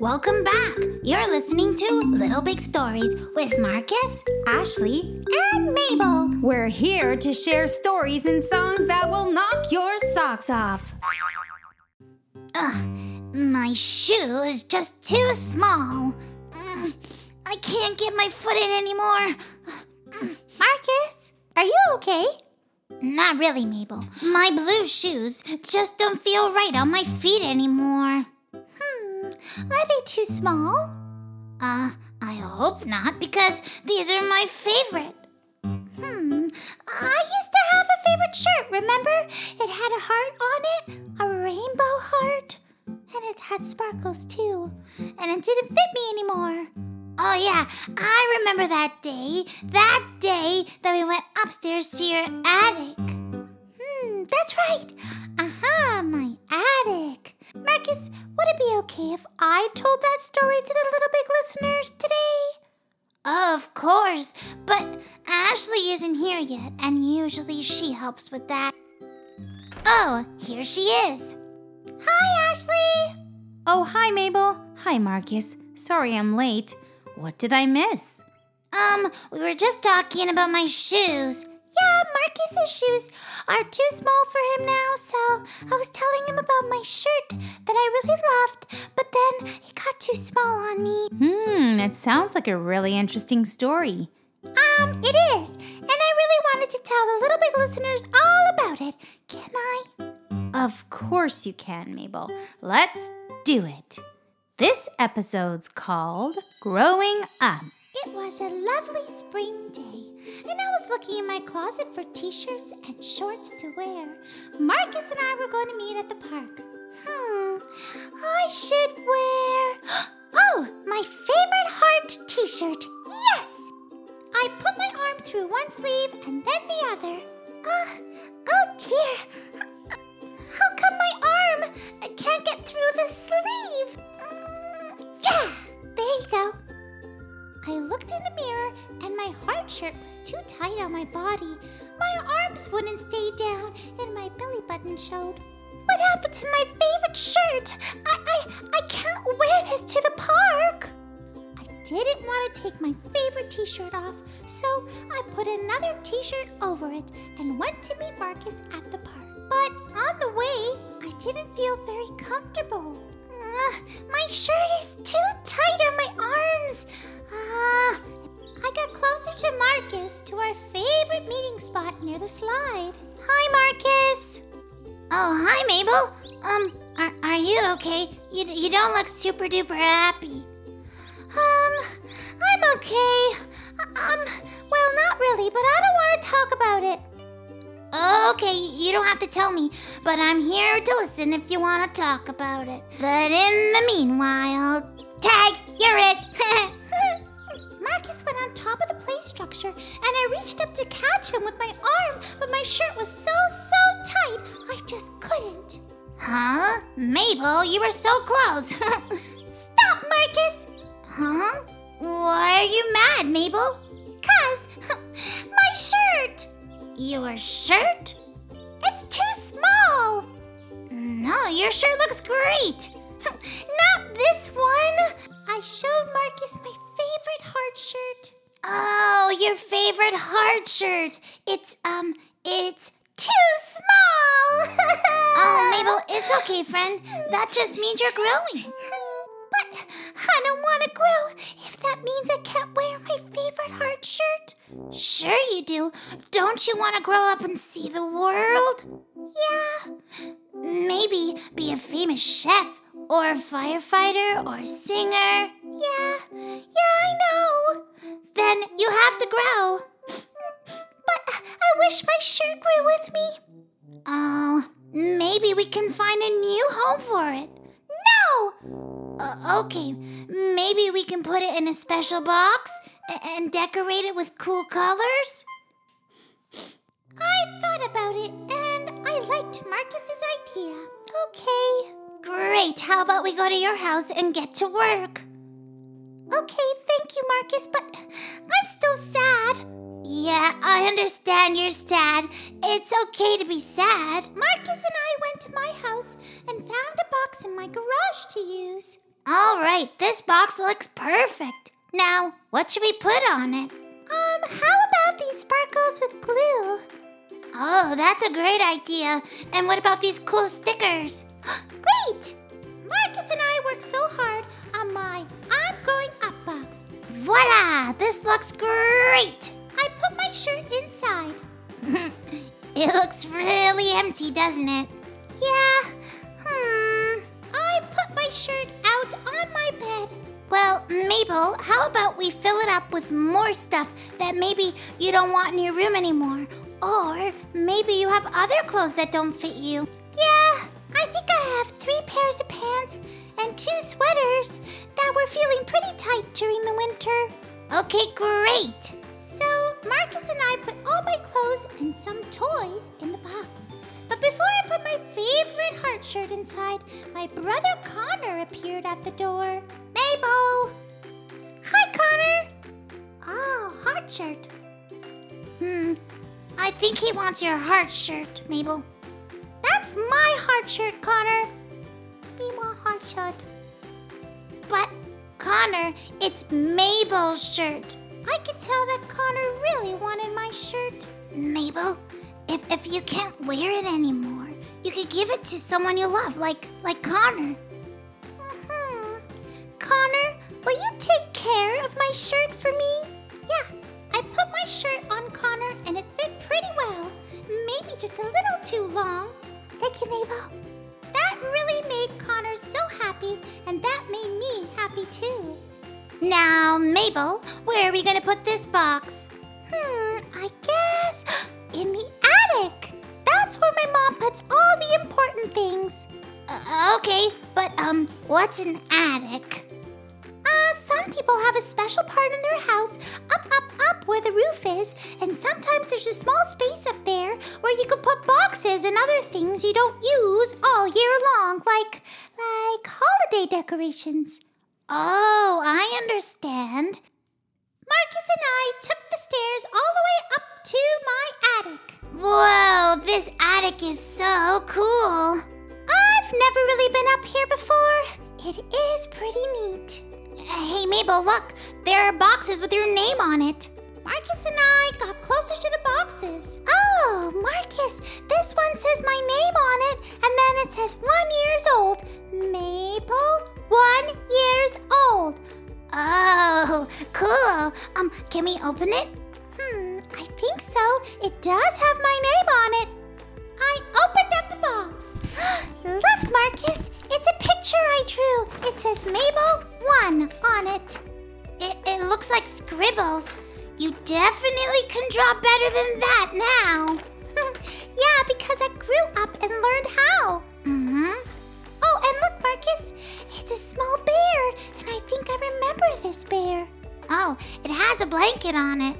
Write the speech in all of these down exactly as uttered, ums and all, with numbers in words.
Welcome back! You're listening to Little Big Stories with Marcus, Ashley, and Mabel. We're here to share stories and songs that will knock your socks off. Ugh, my shoe is just too small. I can't get my foot in anymore. Marcus, are you okay? Not really, Mabel. My blue shoes just don't feel right on my feet anymore. Are they too small? Uh, I hope not, because these are my favorite. Hmm, I used to have a favorite shirt, remember? It had a heart on it, a rainbow heart, and it had sparkles too, and it didn't fit me anymore. Oh yeah, I remember that day, that day that we went upstairs to your attic. Hmm, that's right. Aha, my attic. Marcus, would it be okay if I told that story to the Little Big listeners today? Of course, but Ashley isn't here yet, and usually she helps with that. Oh, here she is. Hi, Ashley. Oh, hi, Mabel. Hi, Marcus. Sorry I'm late. What did I miss? Um, we were just talking about my shoes. Yeah, Marcus's shoes are too small for him now, so I was telling him about my shirt that I really loved, but then it got too small on me. Hmm, that sounds like a really interesting story. Um, it is, and I really wanted to tell the Little Big listeners all about it. Can I? Of course you can, Mabel. Let's do it. This episode's called Growing Up. It was a lovely spring day, and I was looking in my closet for t-shirts and shorts to wear. Marcus and I were going to meet at the park. Hmm, I should wear... Oh, my favorite heart t-shirt. Yes! I put my arm through one sleeve and then the other. Oh, oh dear. How come my arm I can't get through the sleeve? Mm, yeah, there you go. I looked in the mirror and my heart shirt was too tight on my body. My arms wouldn't stay down and my belly button showed. What happened to my favorite shirt? I I, I can't wear this to the park. I didn't want to take my favorite t-shirt off, so I put another t-shirt over it and went to meet Marcus at the park. But on the way, I didn't feel very comfortable. Uh, my shirt is too tight on my arms. Ah, uh, I got closer to Marcus, to our favorite meeting spot near the slide. Hi, Marcus. Oh, hi, Mabel. Um, are, are you okay? You you don't look super duper happy. Um, I'm okay. Um, well, not really, but I don't want to talk about it. Okay, you don't have to tell me, but I'm here to listen if you want to talk about it. But in the meanwhile, tag, you're it. Marcus went on top of the play structure, and I reached up to catch him with my arm, but my shirt was so, so tight, I just couldn't. Huh? Mabel, you were so close. Stop, Marcus. Huh? Why are you mad, Mabel? 'Cause my shirt. Your shirt? It's too small. No, your shirt looks great. Not this one. I showed Marcus my favorite heart shirt. Oh, your favorite heart shirt. It's, um, it's too small. Oh, Mabel, it's okay, friend. That just means you're growing. But I don't want to grow if that means I can't wear my favorite heart shirt. Sure you do. Don't you want to grow up and see the world? Yeah. Maybe be a famous chef or a firefighter or a singer. Yeah. Yeah, I know. Then you have to grow. But I wish my shirt grew with me. Oh, maybe we can find a new home for it. No! Uh, okay, maybe we can put it in a special box and, and decorate it with cool colors? I thought about it, and I liked Marcus's idea. Okay. Great, how about we go to your house and get to work? Okay, thank you, Marcus, but I'm still sad. Yeah, I understand you're sad. It's okay to be sad. Marcus and I went to my house and found a box in my garage to use. All right, this box looks perfect. Now, what should we put on it? Um, how about these sparkles with glue? Oh, that's a great idea. And what about these cool stickers? Great! Marcus and I worked so hard on my I'm Growing Up box. Voila! This looks great! I put my shirt inside. It looks really empty, doesn't it? Yeah. Hmm. I put my shirt out on my bed. Well, Mabel, how about we fill it up with more stuff that maybe you don't want in your room anymore? Or maybe you have other clothes that don't fit you. Yeah, I think I have three pairs of pants and two sweaters that were feeling pretty tight during the winter. Okay, great. So Marcus and I put all my clothes and some toys in the box. But before I put my favorite heart shirt inside, my brother Connor appeared at the door. Mabel! Hi, Connor! Oh, heart shirt. Hmm, I think he wants your heart shirt, Mabel. That's my heart shirt, Connor. Be more heart shirt. But, Connor, it's Mabel's shirt. I could tell that Connor really wanted my shirt. Mabel, if if you can't wear it anymore, you could give it to someone you love, like like Connor. Mm-hmm. Connor, will you take care of my shirt for me? Yeah, I put my shirt on Connor and it fit pretty well. Maybe just a little too long. Thank you, Mabel. That really made Connor so happy, and that made me happy too. Now, Mabel, where are we going to put this box? Hmm, I guess in the attic. That's where my mom puts all the important things. Uh, okay, but um, what's an attic? Uh, some people have a special part in their house, up, up, up where the roof is, and sometimes there's a small space up there where you could put boxes and other things you don't use all year long, like, like holiday decorations. Oh, I understand. Marcus and I took the stairs all the way up to my attic. Whoa, this attic is so cool. I've never really been up here before. It is pretty neat. Hey, Mabel, look. There are boxes with your name on it. Marcus and I got closer to the boxes. Oh, Marcus, this one says my name on it, and then it says one years old. Mabel, one years old. Oh, cool. Um, can we open it? Hmm, I think so. It does have my name on it. I opened up the box. Look, Marcus, it's a picture I drew. It says Mabel one on it. It, it looks like scribbles. You definitely can draw better than that now. Yeah, because I grew up and learned how. Mm-hmm. Oh, and look, Marcus, it's a small bear, and I think I remember this bear. Oh, it has a blanket on it.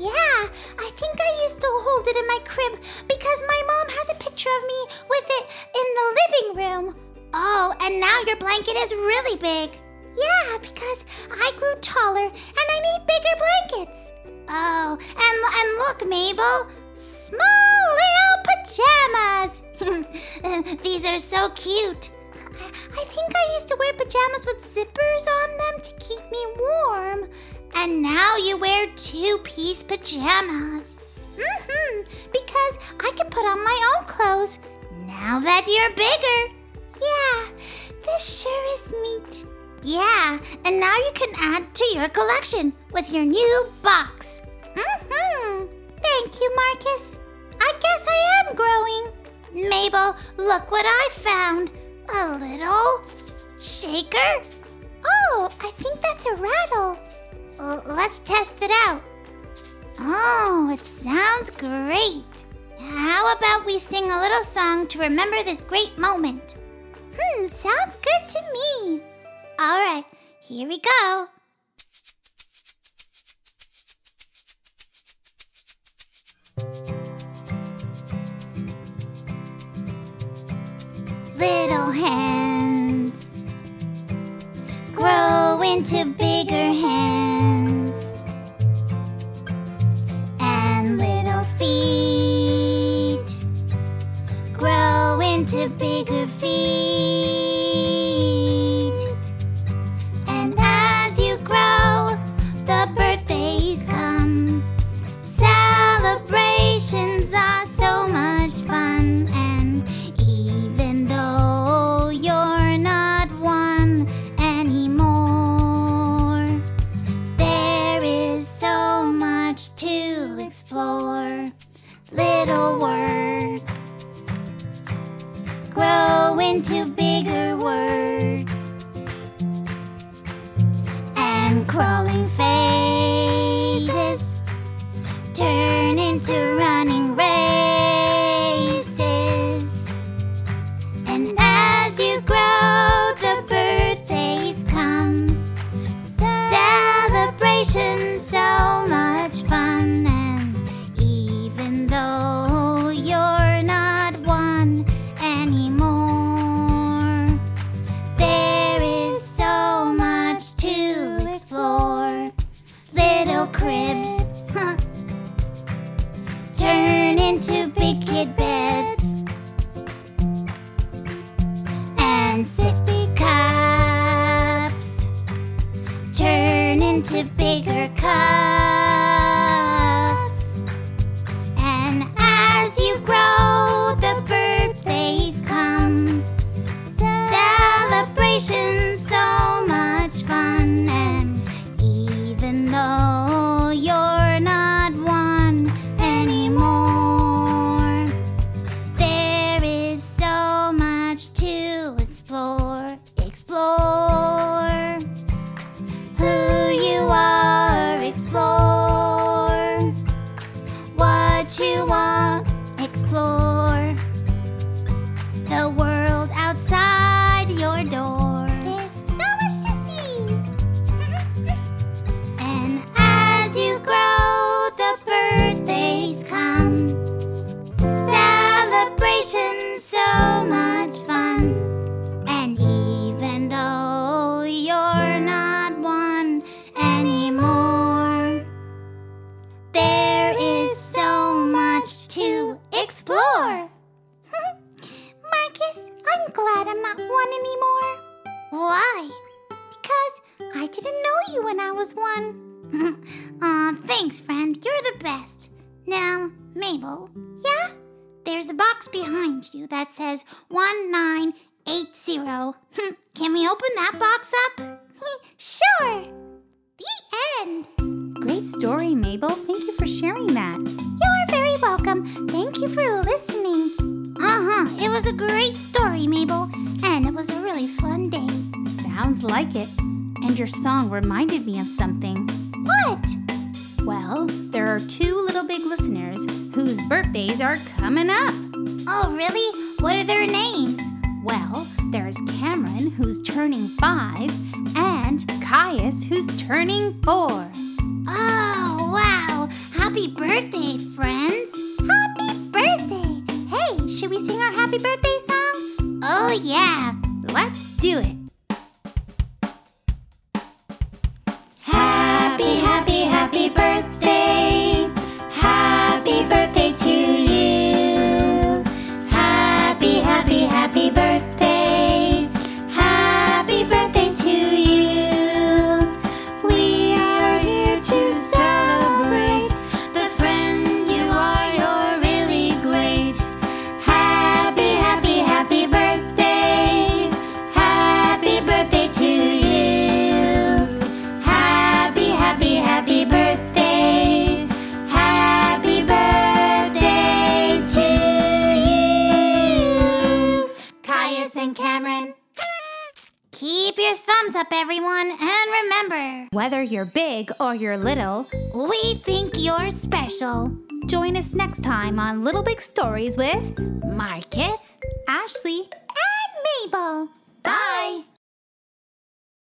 Yeah, I think I used to hold it in my crib because my mom has a picture of me with it in the living room. Oh, and now your blanket is really big. Yeah, because I grew taller, and I need bigger blankets. Oh, and, and look, Mabel, small little pajamas. These are so cute. I think I used to wear pajamas with zippers on them to keep me warm. And now you wear two-piece pajamas. Mm-hmm, because I can put on my own clothes. Now that you're bigger. Yeah, this sure is neat. Yeah, and now you can add to your collection with your new box. Mm-hmm. Thank you, Marcus. I guess I am growing. Mabel, look what I found. A little shaker? Oh, I think that's a rattle. Well, let's test it out. Oh, it sounds great. How about we sing a little song to remember this great moment? Hmm, sounds good to me. All right, here we go. Little hands grow into bigger hands, and little feet grow into bigger feet. into bigger words and crawling phases turn into running races. And as you grow, the birthdays come, celebrations, so much fun. And even though you're not one anymore, there is so much to explore. Little cribs turn into big kid beds and sippy cups turn into bigger cups. And as you grow, the birthdays come, celebrations, so much fun. And even though you're not one anymore, there is so much to explore, explore who you are, explore what you want, explore the world outside your door. There's so much to see. And as you grow, the birthdays come, celebrations, so much fun. And even though you're not one anymore, there is so much to explore. Marcus, I'm glad I'm not one anymore. Why? Because I didn't know you when I was one. Aw, thanks, friend. You're the best. Now, Mabel. Yeah? There's a box behind you that says one nine eight zero. Can we open that box up? Sure. The end. Great story, Mabel. Thank you for sharing that. You're very welcome. Thank you for listening. Uh-huh. It was a great story, Mabel. And it was a really fun day. Sounds like it. And your song reminded me of something. What? Well, there are two Little Big listeners whose birthdays are coming up. Oh, really? What are their names? Well, there's Cameron, who's turning five, and Caius, who's turning four. Oh, wow. Happy birthday, friends. Happy birthday. Hey, should we sing our happy birthday song? Oh, yeah. Let's do it. Happy, happy, happy birthday. Happy birthday to you. Happy, happy, happy birthday. Happy birthday to you. We are here to celebrate the friend you are. You're really great. Happy, happy, happy birthday. Happy birthday to you. Happy, happy, happy birthday. Happy birthday to you. Caius and Cameron. Keep your thumbs up, everyone, and remember, Whether you're big or you're little, we think you're special. join us next time on Little Big Stories with Marcus, Ashley, and Mabel. Bye.